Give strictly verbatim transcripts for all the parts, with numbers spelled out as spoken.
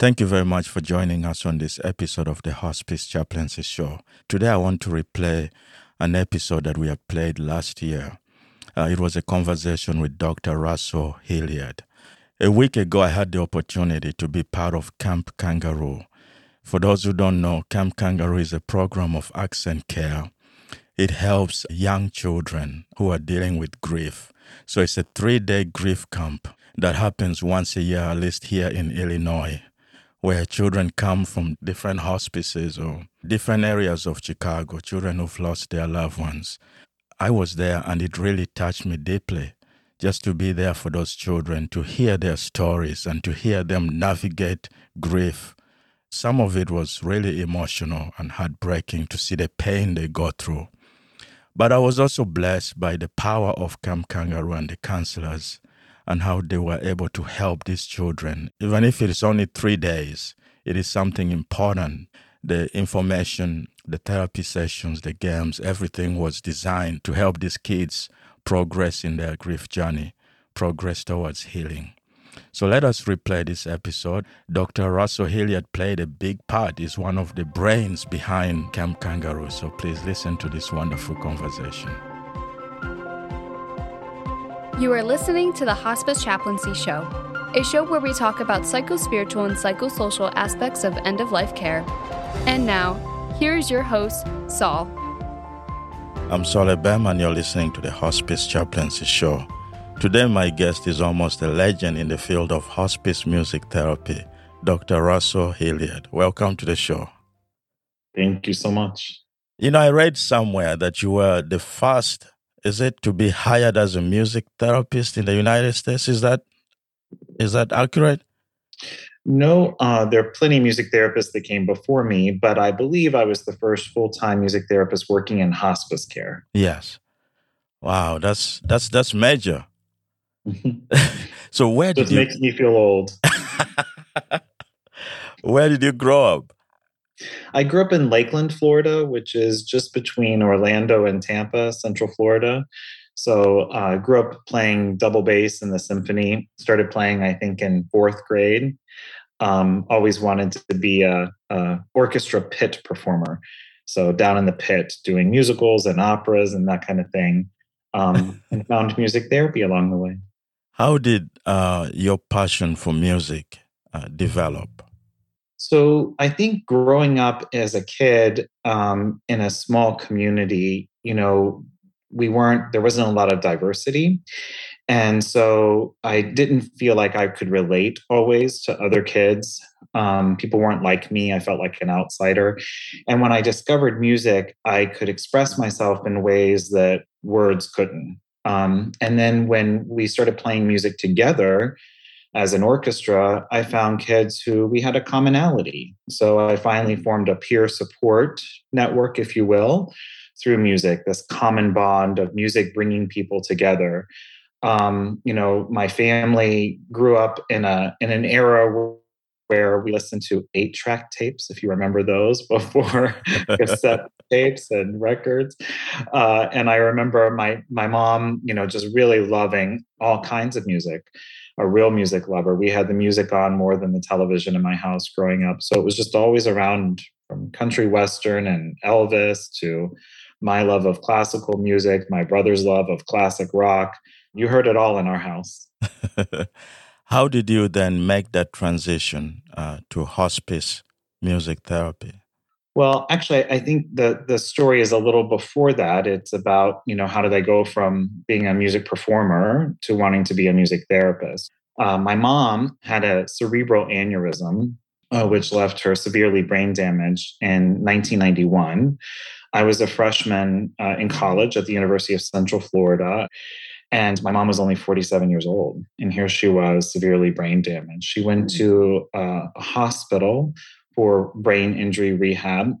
Thank you very much for joining us on this episode of the Hospice Chaplaincy Show. Today I want to replay an episode that we had played last year. Uh, it was a conversation with Doctor Russell Hilliard. A week ago, I had the opportunity to be part of Camp Kangaroo. For those who don't know, Camp Kangaroo is a program of AccentCare. It helps young children who are dealing with grief. So it's a three-day grief camp that happens once a year, at least here in Illinois, where children come from different hospices or different areas of Chicago, children who've lost their loved ones. I was there and it really touched me deeply just to be there for those children, to hear their stories and to hear them navigate grief. Some of it was really emotional and heartbreaking to see the pain they go through. But I was also blessed by the power of Camp Kangaroo and the counselors, and how they were able to help these children. Even if it is only three days, it is something important. The information, the therapy sessions, the games, everything was designed to help these kids progress in their grief journey, progress towards healing. So let us replay this episode. Doctor Russell Hilliard played a big part. He's one of the brains behind Camp Kangaroo. So please listen to this wonderful conversation. You are listening to the Hospice Chaplaincy Show, a show where we talk about psychospiritual and psychosocial aspects of end-of-life care. And now, here is your host, Saul. I'm Saul Ebem, and you're listening to the Hospice Chaplaincy Show. Today, my guest is almost a legend in the field of hospice music therapy, Doctor Russell Hilliard. Welcome to the show. Thank you so much. You know, I read somewhere that you were the first, is it, to be hired as a music therapist in the United States? Is that is that accurate? No, uh, there are plenty of music therapists that came before me, but I believe I was the first full-time music therapist working in hospice care. Yes. Wow, that's that's that's major. So where did Just you... makes me feel old. Where did you grow up? I grew up in Lakeland, Florida, which is just between Orlando and Tampa, Central Florida. So I uh, grew up playing double bass in the symphony, started playing, I think, in fourth grade. Um, always wanted to be a, a orchestra pit performer. So down in the pit doing musicals and operas and that kind of thing. Um, and found music therapy along the way. How did uh, your passion for music uh, develop? So I think growing up as a kid um, in a small community, you know, we weren't, there wasn't a lot of diversity. And so I didn't feel like I could relate always to other kids. Um, people weren't like me. I felt like an outsider. And when I discovered music, I could express myself in ways that words couldn't. Um, and then when we started playing music together, as an orchestra, I found kids who we had a commonality. So I finally formed a peer support network, if you will, through music, this common bond of music bringing people together. Um, you know, my family grew up in a in an era where we listened to eight-track tapes, if you remember those, before cassette tapes and records. Uh, and I remember my my mom, you know, just really loving all kinds of music. A real music lover. We had the music on more than the television in my house growing up. So it was just always around, from country western and Elvis to my love of classical music, my brother's love of classic rock. You heard it all in our house. How did you then make that transition uh, to hospice music therapy? Well, actually, I think the, the story is a little before that. It's about, you know, how did I go from being a music performer to wanting to be a music therapist? Uh, my mom had a cerebral aneurysm, uh, which left her severely brain damaged in nineteen ninety-one. I was a freshman uh, in college at the University of Central Florida, and my mom was only forty-seven years old. And here she was, severely brain damaged. She went to uh, a hospital for brain injury rehab,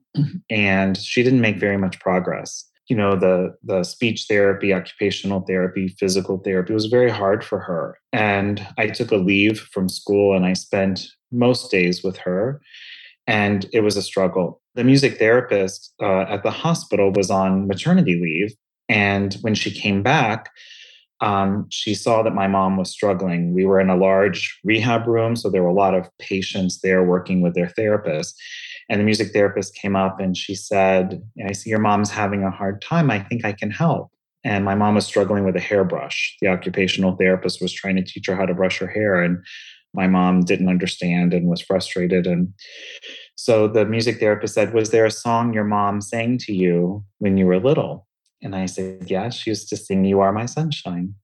and she didn't make very much progress. You know, the the speech therapy, occupational therapy, physical therapy was very hard for her. And I took a leave from school and I spent most days with her, and it was a struggle. The music therapist uh, at the hospital was on maternity leave, and when she came back, Um, she saw that my mom was struggling. We were in a large rehab room, so there were a lot of patients there working with their therapist. And the music therapist came up and she said, I see your mom's having a hard time. I think I can help. And my mom was struggling with a hairbrush. The occupational therapist was trying to teach her how to brush her hair. And my mom didn't understand and was frustrated. And so the music therapist said, was there a song your mom sang to you when you were little? And I said, yeah, she used to sing You Are My Sunshine.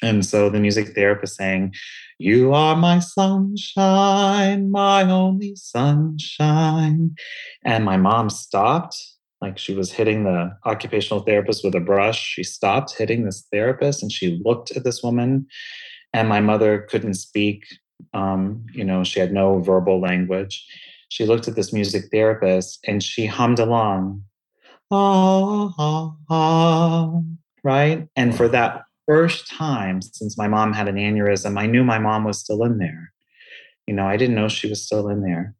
And so the music therapist sang, you are my sunshine, my only sunshine. And my mom stopped, like she was hitting the occupational therapist with a brush. She stopped hitting this therapist and she looked at this woman. And my mother couldn't speak. Um, you know, she had no verbal language. She looked at this music therapist and she hummed along. Ah, ah, ah, right? And for that first time since my mom had an aneurysm, I knew my mom was still in there. You know, I didn't know she was still in there.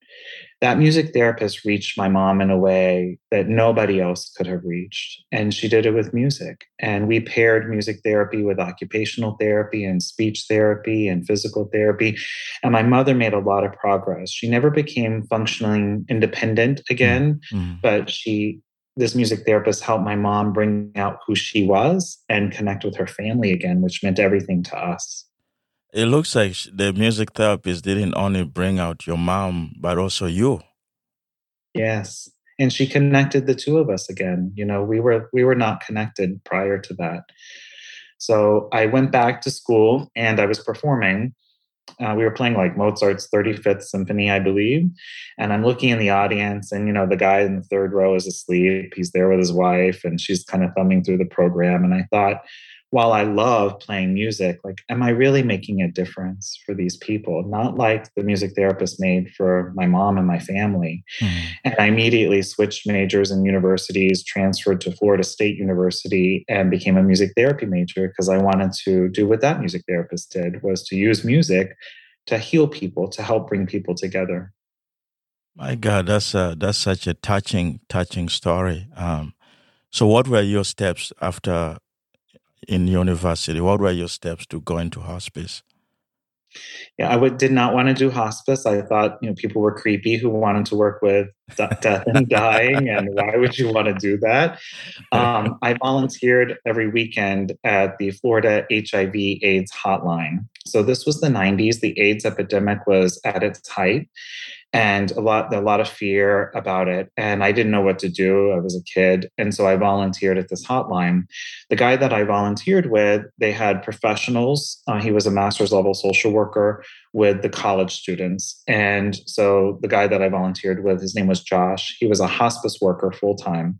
That music therapist reached my mom in a way that nobody else could have reached. And she did it with music. And we paired music therapy with occupational therapy and speech therapy and physical therapy. And my mother made a lot of progress. She never became functionally independent again, mm-hmm. but she... this music therapist helped my mom bring out who she was and connect with her family again, which meant everything to us. It looks like the music therapist didn't only bring out your mom, but also you. Yes. And she connected the two of us again. You know, we were, we were not connected prior to that. So I went back to school and I was performing. Uh, we were playing like Mozart's thirty-fifth Symphony, I believe. And I'm looking in the audience and, you know, the guy in the third row is asleep. He's there with his wife and she's kind of thumbing through the program. And I thought, while I love playing music, like, am I really making a difference for these people? Not like the music therapist made for my mom and my family. Mm-hmm. And I immediately switched majors in universities, transferred to Florida State University, and became a music therapy major because I wanted to do what that music therapist did, was to use music to heal people, to help bring people together. My God, that's a, that's such a touching, touching story. Um, so what were your steps after in university? What were your steps to go into hospice? Yeah, I would, did not want to do hospice. I thought, you know, people were creepy who wanted to work with death and dying, and why would you want to do that? Um, I volunteered every weekend at the Florida H I V AIDS hotline. So this was the nineties. The AIDS epidemic was at its height. And a lot, a lot of fear about it. And I didn't know what to do. I was a kid. And so I volunteered at this hotline. The guy that I volunteered with, they had professionals. Uh, he was a master's level social worker with the college students. And so the guy that I volunteered with, his name was Josh. He was a hospice worker full time.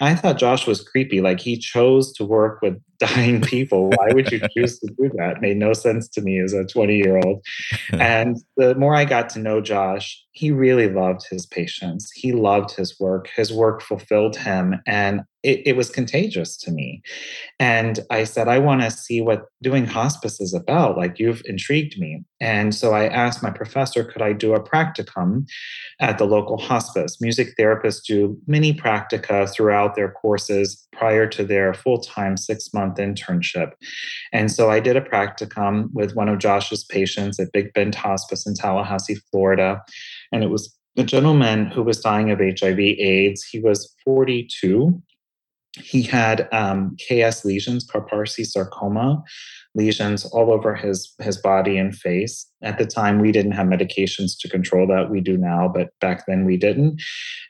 I thought Josh was creepy. Like, he chose to work with dying people. Why would you choose to do that? It made no sense to me as a twenty-year-old. And the more I got to know Josh, he really loved his patients. He loved his work. His work fulfilled him. And it, it was contagious to me. And I said, I want to see what doing hospice is about. Like, you've intrigued me. And so I asked my professor, could I do a practicum at the local hospice? Music therapists do mini practica throughout their courses prior to their full-time six-month internship. And so I did a practicum with one of Josh's patients at Big Bend Hospice in Tallahassee, Florida. And it was a gentleman who was dying of H I V AIDS. He was forty-two. He had um, K S lesions, Kaposi sarcoma lesions all over his, his body and face. At the time, we didn't have medications to control that. We do now, but back then we didn't.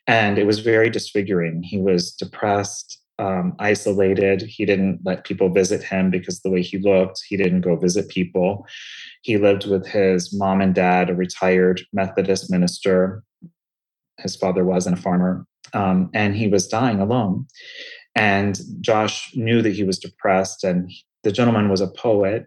And it was very disfiguring. He was depressed, um, isolated. He didn't let people visit him because the way he looked, he didn't go visit people. He lived with his mom and dad, a retired Methodist minister. His father wasn't a farmer, um, and he was dying alone. And Josh knew that he was depressed, and the gentleman was a poet.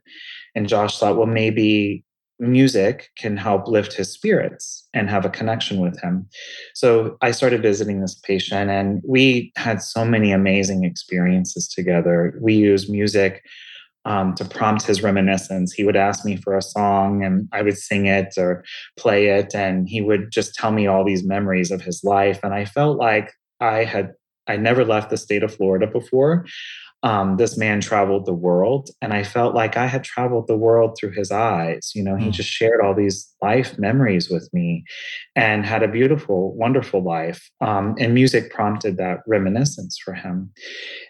And Josh thought, well, maybe music can help lift his spirits and have a connection with him. So I started visiting this patient, and we had so many amazing experiences together. We used music Um, to prompt his reminiscence. He would ask me for a song and I would sing it or play it. And he would just tell me all these memories of his life. And I felt like I had, I never left the state of Florida before. Um, this man traveled the world, and I felt like I had traveled the world through his eyes. You know, he just shared all these life memories with me and had a beautiful, wonderful life. Um, and music prompted that reminiscence for him.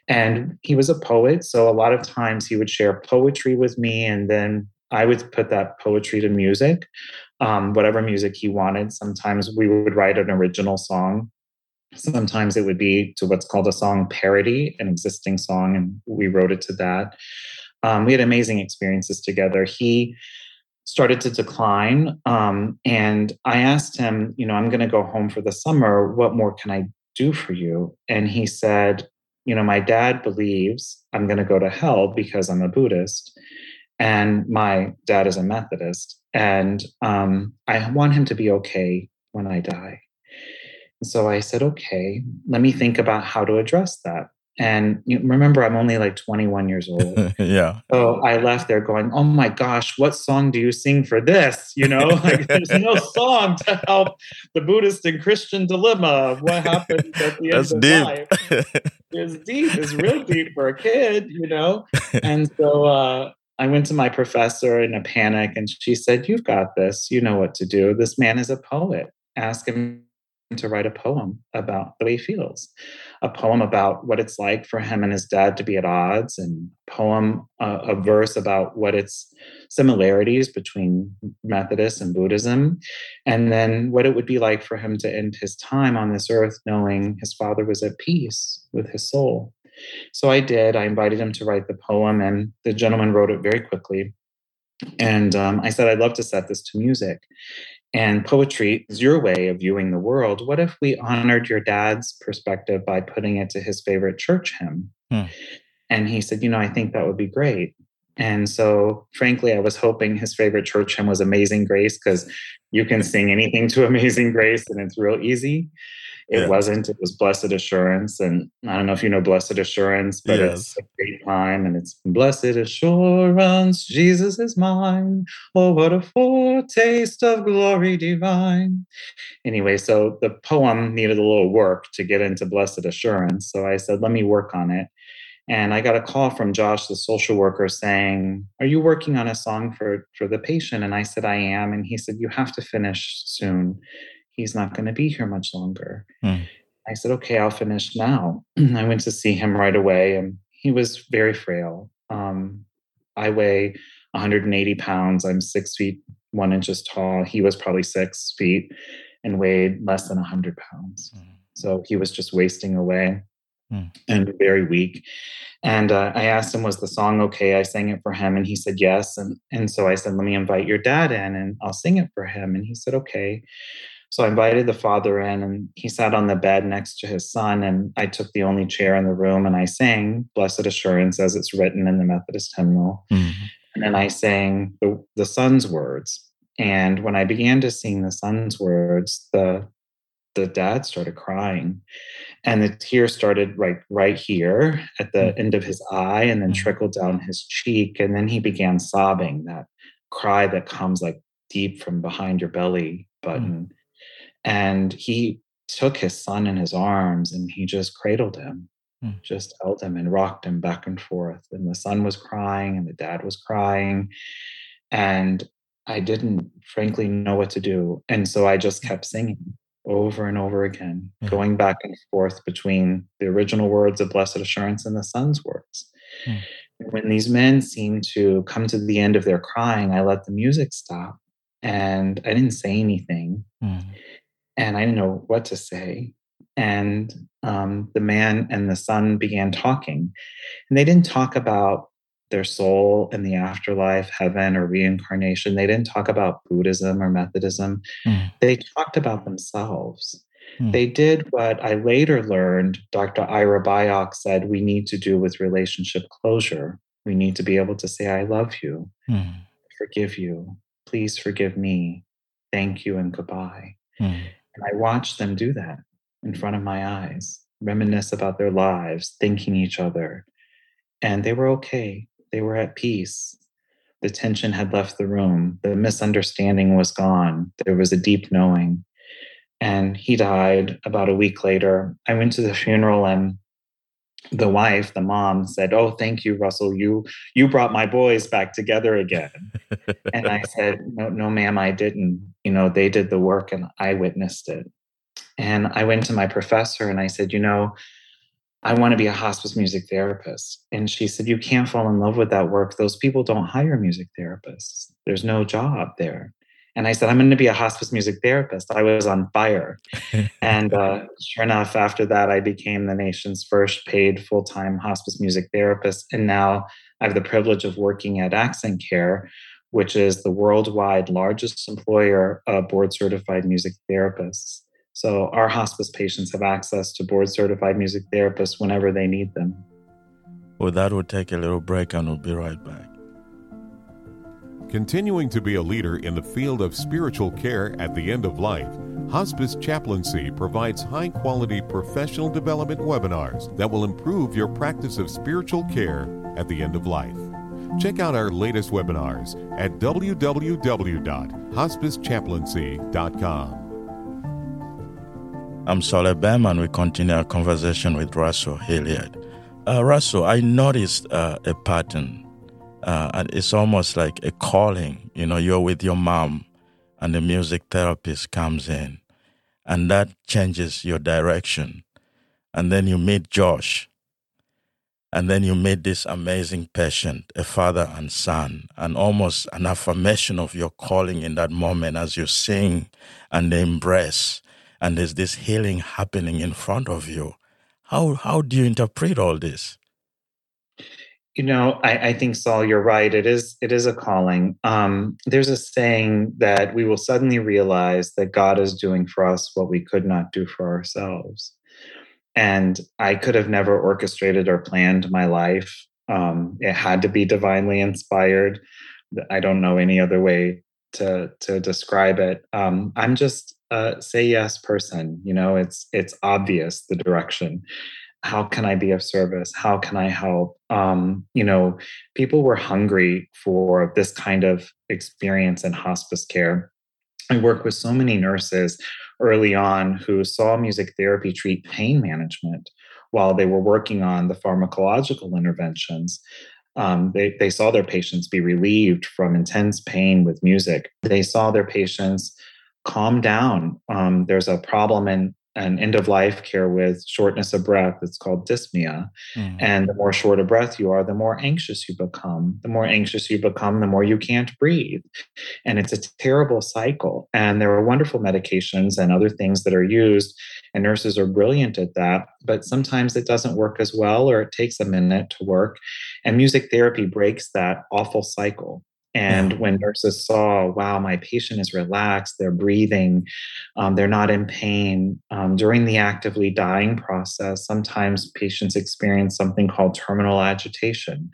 And he was a poet, so a lot of times he would share poetry with me, and then I would put that poetry to music, um, whatever music he wanted. Sometimes we would write an original song. Sometimes it would be to what's called a song parody, an existing song, and we wrote it to that. Um, we had amazing experiences together. He started to decline, um, and I asked him, you know, I'm going to go home for the summer. What more can I do for you? And he said, you know, my dad believes I'm going to go to hell because I'm a Buddhist, and my dad is a Methodist, and um, I want him to be okay when I die. So I said, okay, let me think about how to address that. And you remember, I'm only like twenty-one years old. Yeah. So I left there going, oh my gosh, what song do you sing for this? You know, like there's no song to help the Buddhist and Christian dilemma of what happens at the That's end of deep. Life. It's deep. It's real deep for a kid, you know? And so uh, I went to my professor in a panic, and she said, you've got this. You know what to do. This man is a poet. Ask him to write a poem about the way he feels, a poem about what it's like for him and his dad to be at odds, and poem, uh, a verse about what its similarities between Methodist and Buddhism, and then what it would be like for him to end his time on this earth knowing his father was at peace with his soul. So I did. I invited him to write the poem, and the gentleman wrote it very quickly. And um, I said, I'd love to set this to music. And poetry is your way of viewing the world. What if we honored your dad's perspective by putting it to his favorite church hymn? Hmm. And he said, you know, I think that would be great. And so, frankly, I was hoping his favorite church hymn was Amazing Grace, because you can sing anything to Amazing Grace and it's real easy. It yeah. wasn't. It was Blessed Assurance. And I don't know if you know Blessed Assurance, but yes. It's a great line. And it's, Blessed Assurance, Jesus is mine. Oh, what a foretaste of glory divine. Anyway, so the poem needed a little work to get into Blessed Assurance. So I said, let me work on it. And I got a call from Josh, the social worker, saying, are you working on a song for, for the patient? And I said, I am. And he said, you have to finish soon. He's not going to be here much longer. Mm. I said, okay, I'll finish now. I went to see him right away, and he was very frail. Um, I weigh one hundred eighty pounds. I'm six feet, one inches tall. He was probably six feet and weighed less than one hundred pounds. Mm. So he was just wasting away mm. and very weak. And uh, I asked him, was the song okay? I sang it for him, and he said, yes. And, and so I said, let me invite your dad in and I'll sing it for him. And he said, okay. So I invited the father in, and he sat on the bed next to his son, and I took the only chair in the room, and I sang Blessed Assurance as it's written in the Methodist hymnal. Mm-hmm. And then I sang the, the son's words. And when I began to sing the son's words, the the dad started crying, and the tear started right, right here at the end of his eye, and then trickled down his cheek. And then he began sobbing, that cry that comes like deep from behind your belly button. Mm-hmm. And he took his son in his arms, and he just cradled him, mm. just held him and rocked him back and forth. And the son was crying and the dad was crying. And I didn't, frankly, know what to do. And so I just kept singing over and over again, mm. going back and forth between the original words of Blessed Assurance and the son's words. Mm. And when these men seemed to come to the end of their crying, I let the music stop, and I didn't say anything. Mm. And I didn't know what to say. And um, the man and the son began talking. And they didn't talk about their soul and the afterlife, heaven or reincarnation. They didn't talk about Buddhism or Methodism. Mm. They talked about themselves. Mm. They did what I later learned Doctor Ira Byock said we need to do with relationship closure. We need to be able to say, I love you, mm. forgive you, please forgive me, thank you, and goodbye. Mm. And I watched them do that in front of my eyes, reminisce about their lives, thanking each other. And they were okay. They were at peace. The tension had left the room. The misunderstanding was gone. There was a deep knowing. And he died about a week later. I went to the funeral, and the wife, the mom, said, "Oh, thank you, Russell. You you brought my boys back together again." And I said, "No, no, ma'am, I didn't. You know, they did the work and I witnessed it." And I went to my professor and I said, "You know, I want to be a hospice music therapist." And she said, "You can't fall in love with that work. Those people don't hire music therapists. There's no job there." And I said, "I'm going to be a hospice music therapist." I was on fire. And uh, sure enough, after that, I became the nation's first paid full-time hospice music therapist. And now I have the privilege of working at AccentCare, which is the worldwide largest employer of board-certified music therapists. So our hospice patients have access to board-certified music therapists whenever they need them. Well, that will take a little break and we'll be right back. Continuing to be a leader in the field of spiritual care at the end of life, Hospice Chaplaincy provides high-quality professional development webinars that will improve your practice of spiritual care at the end of life. Check out our latest webinars at w w w dot hospice chaplaincy dot com. I'm Saul Ebem, and we continue our conversation with Russell Hilliard. Uh, Russell, I noticed uh, a pattern. Uh, and it's almost like a calling. You know, you're with your mom and the music therapist comes in, and that changes your direction. And then you meet Josh, and then you meet this amazing patient, a father and son, and almost an affirmation of your calling in that moment as you sing and they embrace, and there's this healing happening in front of you. How, how do you interpret all this? You know, I, I think, Saul, you're right. It is it is a calling. Um, there's a saying that we will suddenly realize that God is doing for us what we could not do for ourselves. And I could have never orchestrated or planned my life. Um, it had to be divinely inspired. I don't know any other way to to describe it. Um, I'm just a say yes person. You know, it's it's obvious the direction. How can I be of service? How can I help? Um, you know, people were hungry for this kind of experience in hospice care. I work with so many nurses early on who saw music therapy treat pain management while they were working on the pharmacological interventions. Um, they, they saw their patients be relieved from intense pain with music. They saw their patients calm down. Um, there's a problem in and end-of-life care with shortness of breath. It's called dyspnea. Mm. And the more short of breath you are, the more anxious you become. The more anxious you become, the more you can't breathe. And it's a terrible cycle. And there are wonderful medications and other things that are used, and nurses are brilliant at that. But sometimes it doesn't work as well, or it takes a minute to work. And music therapy breaks that awful cycle. And when nurses saw, wow, my patient is relaxed, they're breathing, um, they're not in pain. Um, during the actively dying process, sometimes patients experience something called terminal agitation.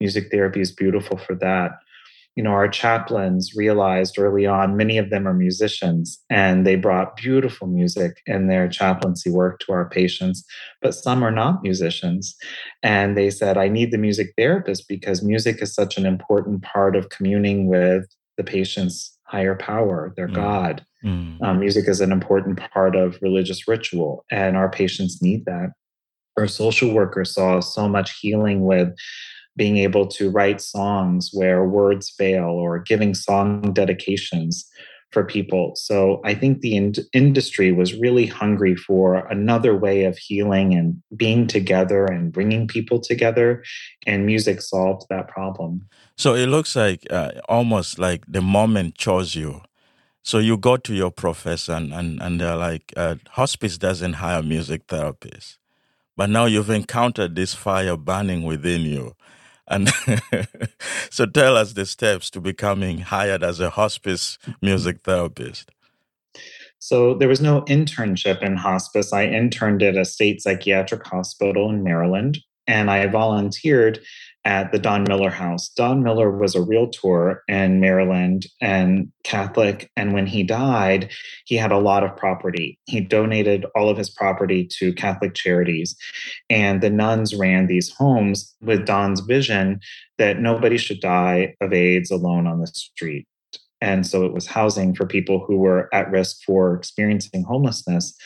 Music therapy is beautiful for that. You know, our chaplains realized early on, many of them are musicians, and they brought beautiful music in their chaplaincy work to our patients, but some are not musicians. And they said, I need the music therapist because music is such an important part of communing with the patient's higher power, their mm. God. Mm. Um, music is an important part of religious ritual, and our patients need that. Our social workers saw so much healing with being able to write songs where words fail, or giving song dedications for people. So I think the in- industry was really hungry for another way of healing and being together and bringing people together, and music solved that problem. So it looks like uh, almost like the moment chose you. So you go to your professor and, and, and they're like, uh, hospice doesn't hire music therapists. But now you've encountered this fire burning within you. And so tell us the steps to becoming hired as a hospice music therapist. So there was no internship in hospice. I interned at a state psychiatric hospital in Maryland, and I volunteered at the Don Miller House. Don Miller was a realtor in Maryland and Catholic. And when he died, he had a lot of property. He donated all of his property to Catholic charities. And the nuns ran these homes with Don's vision that nobody should die of AIDS alone on the street. And so it was housing for people who were at risk for experiencing homelessness.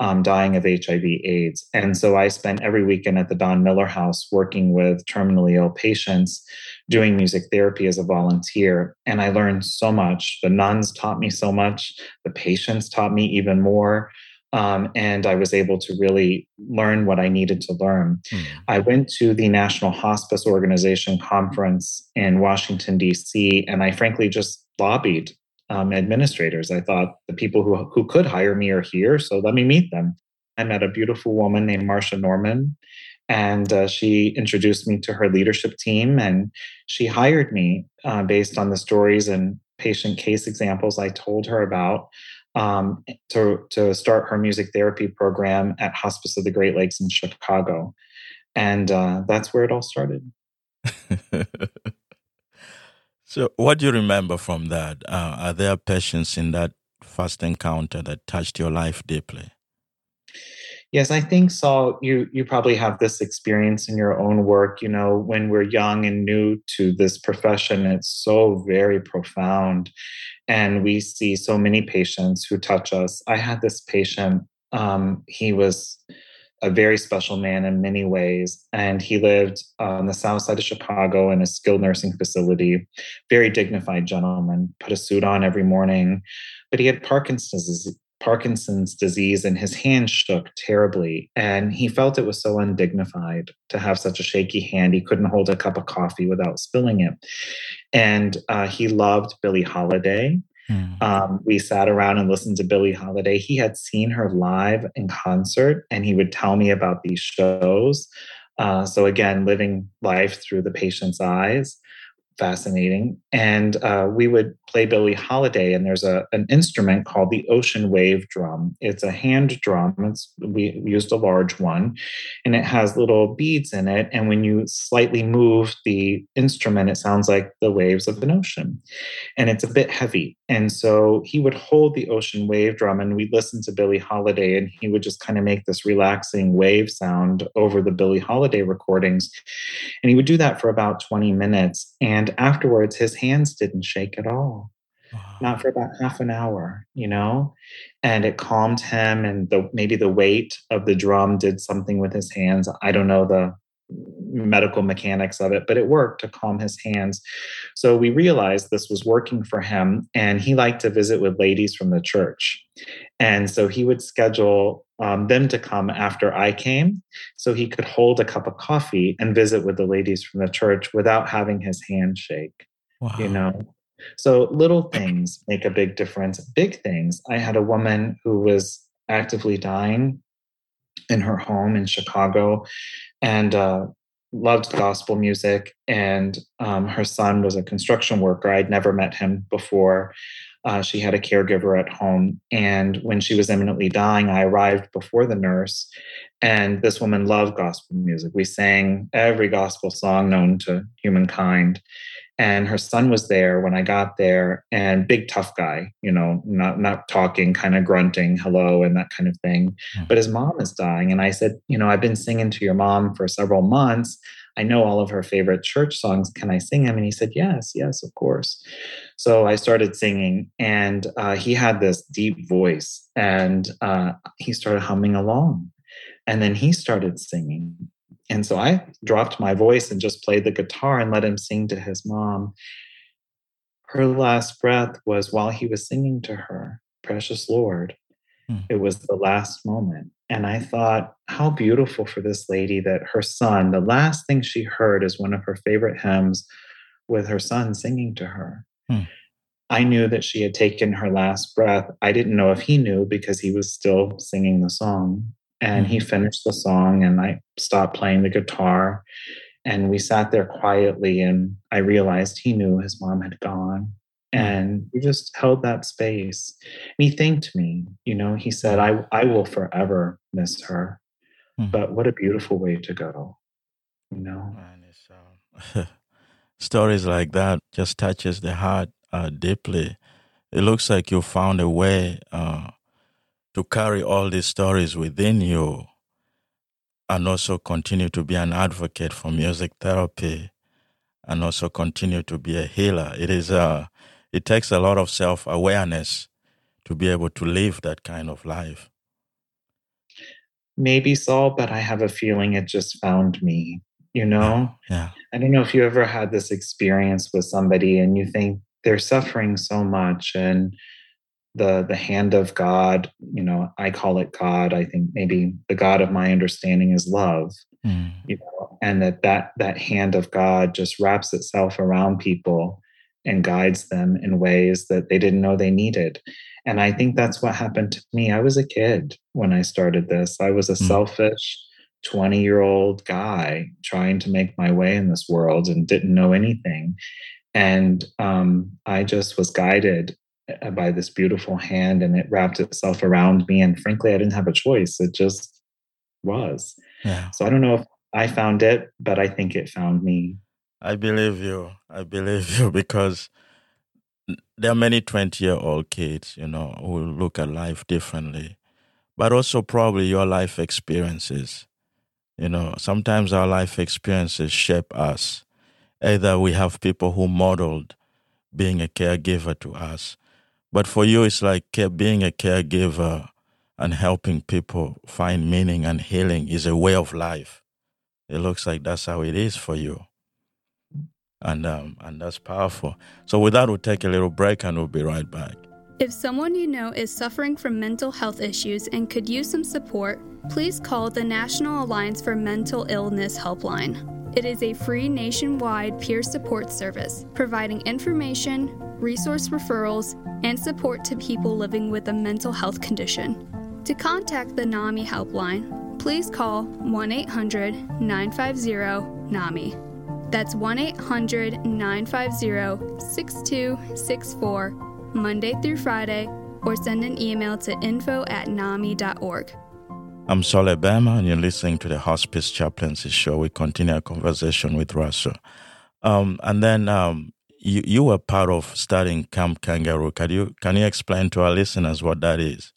um, dying of H I V AIDS. And so I spent every weekend at the Don Miller House working with terminally ill patients, doing music therapy as a volunteer. And I learned so much. The nuns taught me so much. The patients taught me even more. Um, and I was able to really learn what I needed to learn. Mm. I went to the National Hospice Organization conference in Washington, D C, and I frankly just lobbied um, administrators. I thought the people who, who could hire me are here, so let me meet them. I met a beautiful woman named Marsha Norman, and uh, she introduced me to her leadership team, and she hired me uh, based on the stories and patient case examples I told her about. Um, to, to start her music therapy program at Hospice of the Great Lakes in Chicago. And uh, that's where it all started. So what do you remember from that? Uh, are there patients in that first encounter that touched your life deeply? Yes, I think, Saul, you, you probably have this experience in your own work. You know, when we're young and new to this profession, it's so very profound. And we see so many patients who touch us. I had this patient, um, he was a very special man in many ways. And he lived on the south side of Chicago in a skilled nursing facility, very dignified gentleman, put a suit on every morning. But he had Parkinson's, Parkinson's disease and his hand shook terribly. And he felt it was so undignified to have such a shaky hand. He couldn't hold a cup of coffee without spilling it. And uh, he loved Billie Holiday. Mm. Um, we sat around and listened to Billie Holiday. He had seen her live in concert, and he would tell me about these shows. Uh, so again, living life through the patient's eyes. Fascinating. And uh, we would play Billie Holiday, and there's a an instrument called the ocean wave drum. It's a hand drum. It's, we used a large one, and it has little beads in it. And when you slightly move the instrument, it sounds like the waves of an ocean. And it's a bit heavy. And so he would hold the ocean wave drum, and we'd listen to Billie Holiday, and he would just kind of make this relaxing wave sound over the Billie Holiday recordings. And he would do that for about twenty minutes. And And afterwards, his hands didn't shake at all, wow. Not for about half an hour, you know, and it calmed him. And the, maybe the weight of the drum did something with his hands. I don't know the medical mechanics of it, but it worked to calm his hands. So we realized this was working for him. And he liked to visit with ladies from the church. And so he would schedule um, them to come after I came so he could hold a cup of coffee and visit with the ladies from the church without having his hand shake, wow. You know. So little things make a big difference. Big things. I had a woman who was actively dying in her home in Chicago and uh, loved gospel music. And um, her son was a construction worker. I'd never met him before. Uh, she had a caregiver at home. And when she was imminently dying, I arrived before the nurse. And this woman loved gospel music. We sang every gospel song known to humankind. And her son was there when I got there, and big, tough guy, you know, not not talking, kind of grunting, hello, and that kind of thing. Mm. But his mom is dying. And I said, you know, I've been singing to your mom for several months. I know all of her favorite church songs. Can I sing them? And he said, yes, yes, of course. So I started singing, and uh, he had this deep voice, and uh, he started humming along. And then he started singing. And so I dropped my voice and just played the guitar and let him sing to his mom. Her last breath was while he was singing to her, Precious Lord. Hmm. It was the last moment. And I thought, how beautiful for this lady that her son, the last thing she heard is one of her favorite hymns with her son singing to her. Hmm. I knew that she had taken her last breath. I didn't know if he knew because he was still singing the song. And he finished the song, and I stopped playing the guitar, and we sat there quietly, and I realized he knew his mom had gone, and we just held that space. And he thanked me, you know, he said, I, I will forever miss her, but what a beautiful way to go, you know. Man, it's, um, stories like that just touches the heart uh, deeply. It looks like you found a way uh, to carry all these stories within you and also continue to be an advocate for music therapy and also continue to be a healer. It is a, it takes a lot of self-awareness to be able to live that kind of life. maybe Saul, but I have a feeling it just found me, you know? Yeah. I don't know if you ever had this experience with somebody and you think they're suffering so much and the the hand of God, you know, I call it God. I think maybe the God of my understanding is love, mm. you know, and that, that that hand of God just wraps itself around people and guides them in ways that they didn't know they needed. And I think that's what happened to me. I was a kid when I started this. I was a mm. selfish twenty-year-old guy trying to make my way in this world and didn't know anything. And um, I just was guided by this beautiful hand, and it wrapped itself around me. And frankly, I didn't have a choice. It just was. Yeah. So I don't know if I found it, but I think it found me. I believe you. I believe you, because there are many twenty-year-old kids, you know, who look at life differently, but also probably your life experiences. You know, sometimes our life experiences shape us. Either we have people who modeled being a caregiver to us, but for you, it's like being a caregiver and helping people find meaning and healing is a way of life. It looks like that's how it is for you. And um, and that's powerful. So with that, we'll take a little break and we'll be right back. If someone you know is suffering from mental health issues and could use some support, please call the National Alliance for Mental Illness Helpline. It is a free nationwide peer support service, providing information, resource referrals, and support to people living with a mental health condition. To contact the NAMI Helpline, please call one eight hundred nine five zero NAMI. That's one eight hundred nine five zero six two six four, Monday through Friday, or send an email to info at nami dot org. I'm Saul Ebem, and you're listening to the Hospice Chaplaincy Show. We continue our conversation with Russell. Um, and then um, you, you were part of starting Camp Kangaroo. Can you, can you explain to our listeners what that is?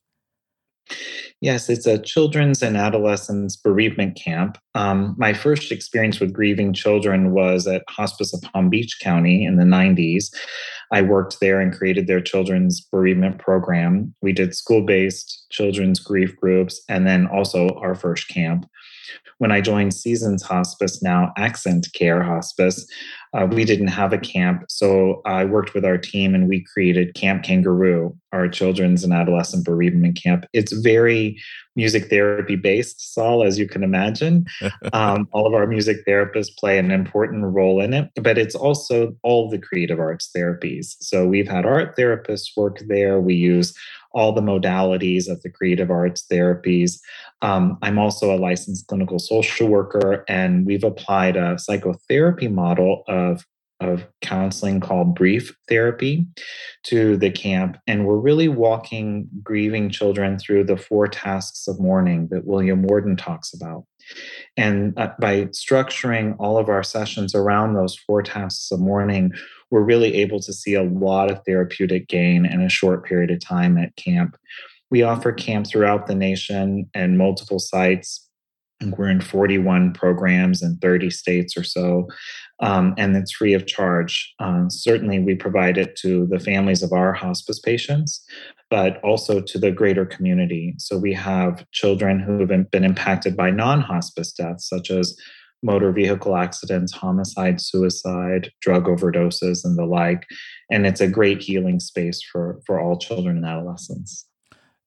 Yes, it's a children's and adolescents bereavement camp. Um, my first experience with grieving children was at Hospice of Palm Beach County in the nineties. I worked there and created their children's bereavement program. We did school-based children's grief groups and then also our first camp. When I joined Seasons Hospice, now AccentCare Hospice, uh, we didn't have a camp. So I worked with our team and we created Camp Kangaroo, our children's and adolescent bereavement camp. It's very music therapy based, Saul, as you can imagine. Um, all of our music therapists play an important role in it, but it's also all the creative arts therapies. So we've had art therapists work there. We use all the modalities of the creative arts therapies. Um, I'm also a licensed clinical social worker, and we've applied a psychotherapy model of, of counseling called brief therapy to the camp. And we're really walking grieving children through the four tasks of mourning that William Worden talks about. And uh, by structuring all of our sessions around those four tasks of mourning, we're really able to see a lot of therapeutic gain in a short period of time at camp. We offer camp throughout the nation and multiple sites. We're in forty-one programs in thirty states or so, um, and it's free of charge. Um, certainly, we provide it to the families of our hospice patients, but also to the greater community. So we have children who have been impacted by non-hospice deaths, such as motor vehicle accidents, homicide, suicide, drug overdoses, and the like. And it's a great healing space for, for all children and adolescents.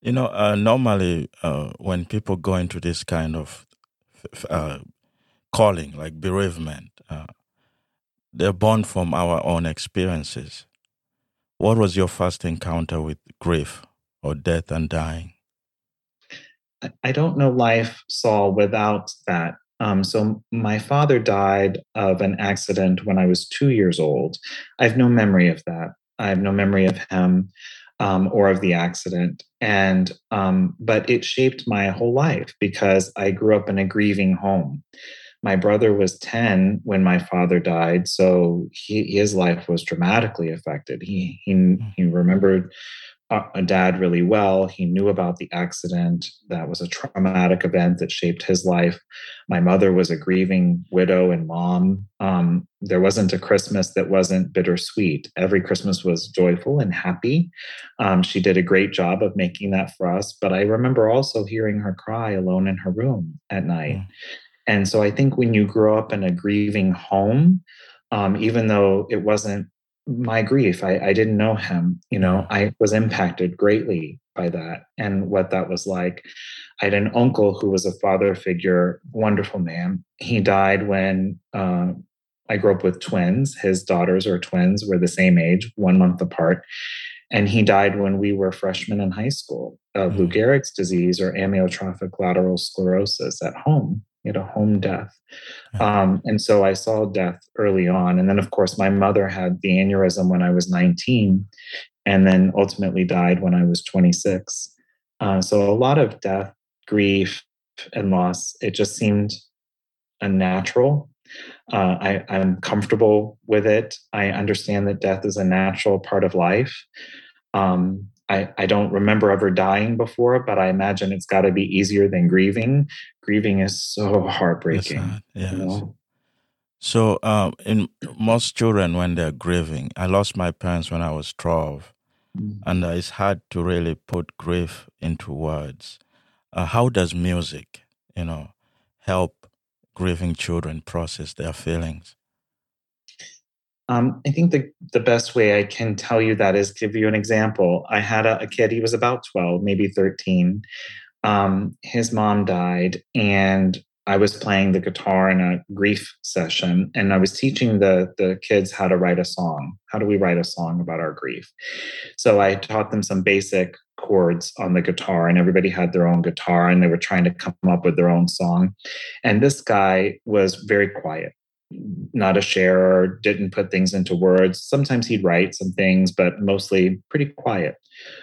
You know, uh, normally uh, when people go into this kind of uh, calling, like bereavement, uh, they're born from our own experiences. What was your first encounter with grief or death and dying? I don't know life, Saul, without that. Um, so my father died of an accident when I was two years old. I have no memory of that. I have no memory of him um, or of the accident. And um, but it shaped my whole life because I grew up in a grieving home. My brother was ten when my father died, so he, his life was dramatically affected. He he, he remembered a dad really well. He knew about the accident. That was a traumatic event that shaped his life. My mother was a grieving widow and mom. Um, there wasn't a Christmas that wasn't bittersweet. Every Christmas was joyful and happy. Um, she did a great job of making that for us. But I remember also hearing her cry alone in her room at night. Mm. And so I think when you grow up in a grieving home, um, even though it wasn't my grief, I, I didn't know him, you know, I was impacted greatly by that and what that was like. I had an uncle who was a father figure, wonderful man. He died when uh, I grew up with twins. His daughters are twins, were the same age, one month apart. And he died when we were freshmen in high school of Lou Gehrig's disease or amyotrophic lateral sclerosis at home. You know, home death. Um, and so I saw death early on. And then, of course, my mother had the aneurysm when I was nineteen and then ultimately died when I was twenty-six. Uh, so a lot of death, grief, and loss, it just seemed unnatural. Uh, I, I'm comfortable with it. I understand that death is a natural part of life. Um, I, I don't remember ever dying before, but I imagine it's got to be easier than grieving. Grieving is so heartbreaking. Not, yes. You know? So uh, in most children, when they're grieving, I lost my parents when I was twelve, mm-hmm. and uh, it's hard to really put grief into words. Uh, how does music, you know, help grieving children process their feelings? Um, I think the, the best way I can tell you that is give you an example. I had a, a kid, he was about twelve, maybe thirteen. Um, his mom died and I was playing the guitar in a grief session and I was teaching the, the kids how to write a song. How do we write a song about our grief? So I taught them some basic chords on the guitar and everybody had their own guitar and they were trying to come up with their own song. And this guy was very quiet. Not a sharer, didn't put things into words. Sometimes he'd write some things, but mostly pretty quiet,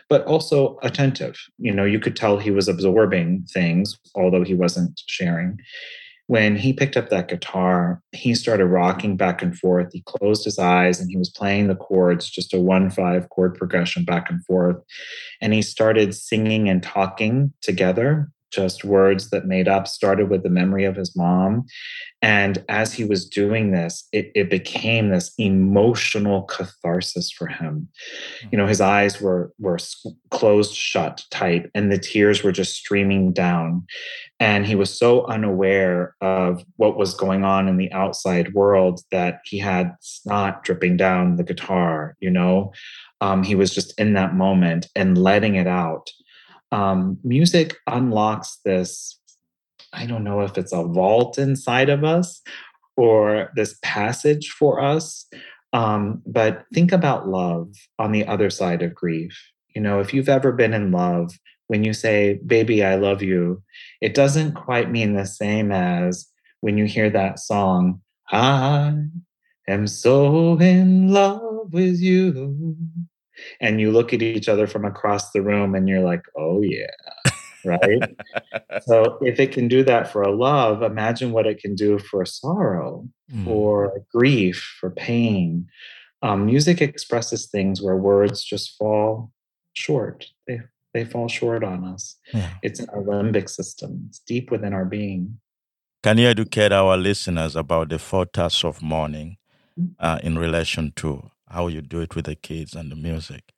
but also attentive. You know, you could tell he was absorbing things, although he wasn't sharing. When he picked up that guitar, he started rocking back and forth. He closed his eyes and he was playing the chords, just a one, five chord progression back and forth. And he started singing and talking together. Just words that made up, started with the memory of his mom. And as he was doing this, it, it became this emotional catharsis for him. You know, his eyes were, were closed shut tight and the tears were just streaming down. And he was so unaware of what was going on in the outside world that he had snot dripping down the guitar, you know. Um, he was just in that moment and letting it out. Um, music unlocks this, I don't know if it's a vault inside of us or this passage for us. Um, but think about love on the other side of grief. You know, if you've ever been in love, when you say, baby, I love you, it doesn't quite mean the same as when you hear that song, I am so in love with you. And you look at each other from across the room and you're like, oh, yeah, right? So if it can do that for a love, imagine what it can do for sorrow, mm. for grief, for pain. Um, music expresses things where words just fall short. They they fall short on us. Yeah. It's in our limbic system. It's deep within our being. Can you educate our listeners about the four tasks of mourning uh, in relation to how you do it with the kids and the music?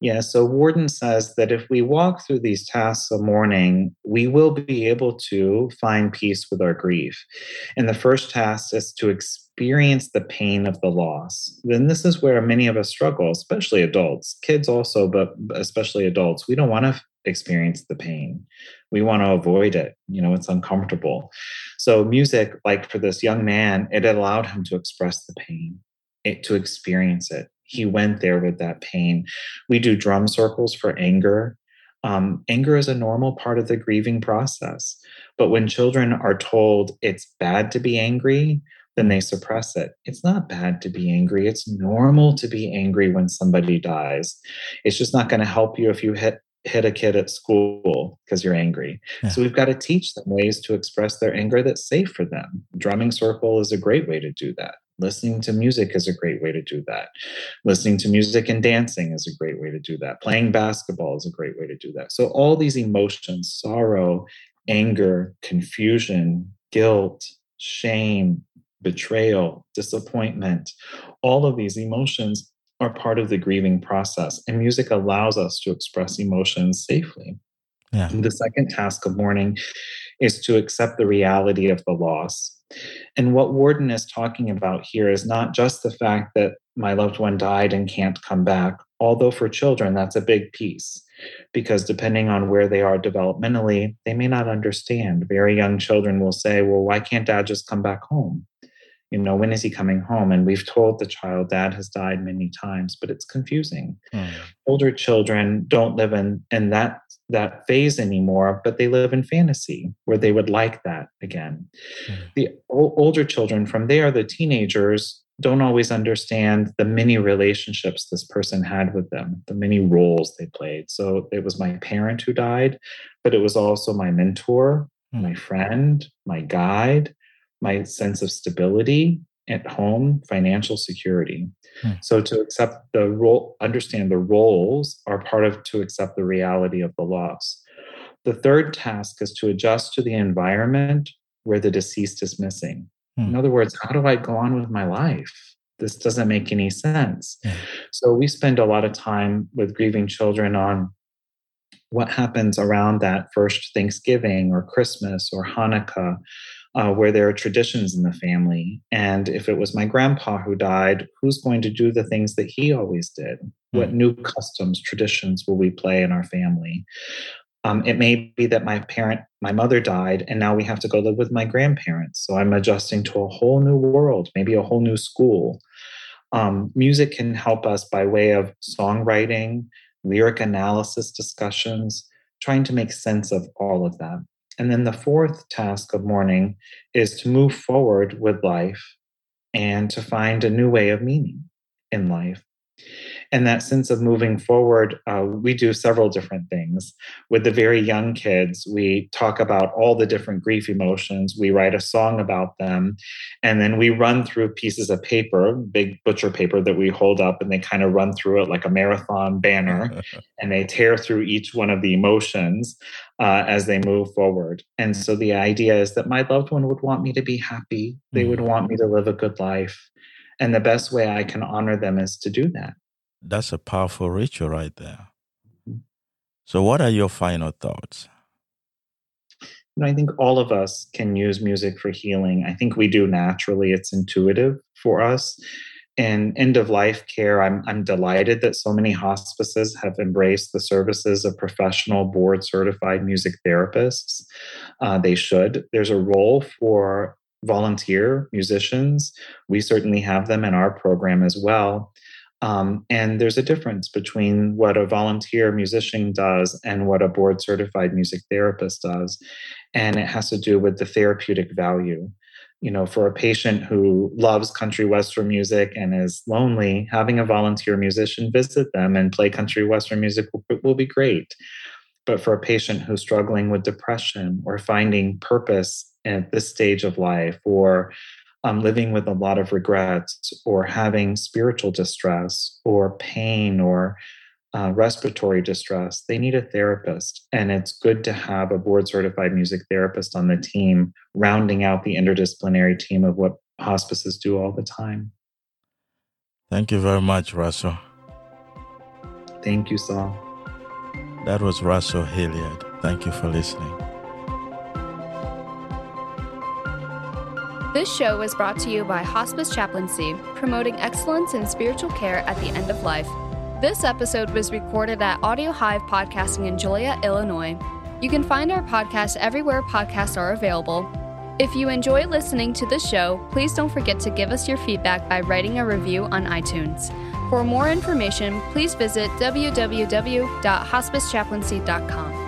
Yeah, so Worden says that if we walk through these tasks of mourning, we will be able to find peace with our grief. And the first task is to experience the pain of the loss. Then this is where many of us struggle, especially adults, kids also, but especially adults. We don't want to experience the pain. We want to avoid it. You know, it's uncomfortable. So music, like for this young man, it allowed him to express the pain. It, to experience it. He went there with that pain. We do drum circles for anger. Um, anger is a normal part of the grieving process. But when children are told it's bad to be angry, then they suppress it. It's not bad to be angry. It's normal to be angry when somebody dies. It's just not going to help you if you hit hit a kid at school because you're angry. Yeah. So we've got to teach them ways to express their anger that's safe for them. Drumming circle is a great way to do that. Listening to music is a great way to do that. Listening to music and dancing is a great way to do that. Playing basketball is a great way to do that. So all these emotions, sorrow, anger, confusion, guilt, shame, betrayal, disappointment, all of these emotions are part of the grieving process. And music allows us to express emotions safely. Yeah. The second task of mourning is to accept the reality of the loss. And what Worden is talking about here is not just the fact that my loved one died and can't come back, although for children, that's a big piece, because depending on where they are developmentally, they may not understand. Very young children will say, well, why can't Dad just come back home? You know, when is he coming home? And we've told the child Dad has died many times, but it's confusing. Mm. Older children don't live in, in that that phase anymore, but they live in fantasy where they would like that again. Mm. The o- older children from there, the teenagers, don't always understand the many relationships this person had with them, the many roles they played. So it was my parent who died, but it was also my mentor, mm. my friend, my guide, my sense of stability at home, financial security. Hmm. So to accept the role, understand the roles are part of to accept the reality of the loss. The third task is to adjust to the environment where the deceased is missing. Hmm. In other words, how do I go on with my life? This doesn't make any sense. Yeah. So we spend a lot of time with grieving children on what happens around that first Thanksgiving or Christmas or Hanukkah, Uh, where there are traditions in the family. And if it was my grandpa who died, who's going to do the things that he always did? Mm-hmm. What new customs, traditions will we play in our family? Um, it may be that my parent, my mother died, and now we have to go live with my grandparents. So I'm adjusting to a whole new world, maybe a whole new school. Um, music can help us by way of songwriting, lyric analysis discussions, trying to make sense of all of that. And then the fourth task of mourning is to move forward with life and to find a new way of meaning in life. And that sense of moving forward, uh, we do several different things. With the very young kids, we talk about all the different grief emotions. We write a song about them. And then we run through pieces of paper, big butcher paper that we hold up, and they kind of run through it like a marathon banner. And they tear through each one of the emotions Uh, as they move forward. And so the idea is that my loved one would want me to be happy. They would want me to live a good life. And the best way I can honor them is to do that. That's a powerful ritual right there. So what are your final thoughts? You know, I think all of us can use music for healing. I think we do naturally. It's intuitive for us. In end-of-life care, I'm, I'm delighted that so many hospices have embraced the services of professional board-certified music therapists. Uh, they should. There's a role for volunteer musicians. We certainly have them in our program as well. Um, and there's a difference between what a volunteer musician does and what a board-certified music therapist does. And it has to do with the therapeutic value. You know, for a patient who loves country western music and is lonely, having a volunteer musician visit them and play country western music will, will be great. But for a patient who's struggling with depression or finding purpose at this stage of life, or um, living with a lot of regrets, or having spiritual distress or pain or Uh, respiratory distress, they need a therapist. And it's good to have a board-certified music therapist on the team, rounding out the interdisciplinary team of what hospices do all the time. Thank you very much, Russell. Thank you, Saul. That was Russell Hilliard. Thank you for listening. This show was brought to you by Hospice Chaplaincy, promoting excellence in spiritual care at the end of life. This episode was recorded at Audio Hive Podcasting in Joliet, Illinois. You can find our podcast everywhere podcasts are available. If you enjoy listening to this show, please don't forget to give us your feedback by writing a review on iTunes. For more information, please visit w w w dot hospice chaplaincy dot com.